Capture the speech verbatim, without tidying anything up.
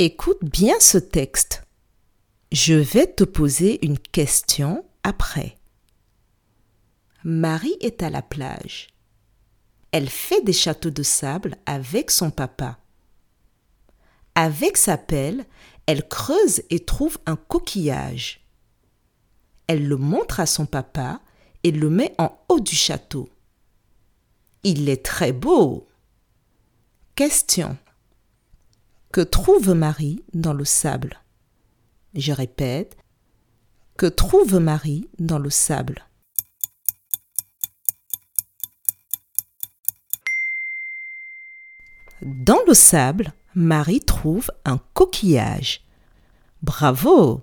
Écoute bien ce texte. Je vais te poser une question après. Marie est à la plage. Elle fait des châteaux de sable avec son papa. Avec sa pelle, elle creuse et trouve un coquillage. Elle le montre à son papa et le met en haut du château. Il est très beau. Question. Que trouve Marie dans le sable? Je répète. Que trouve Marie dans le sable? Dans le sable, Marie trouve un coquillage. Bravo!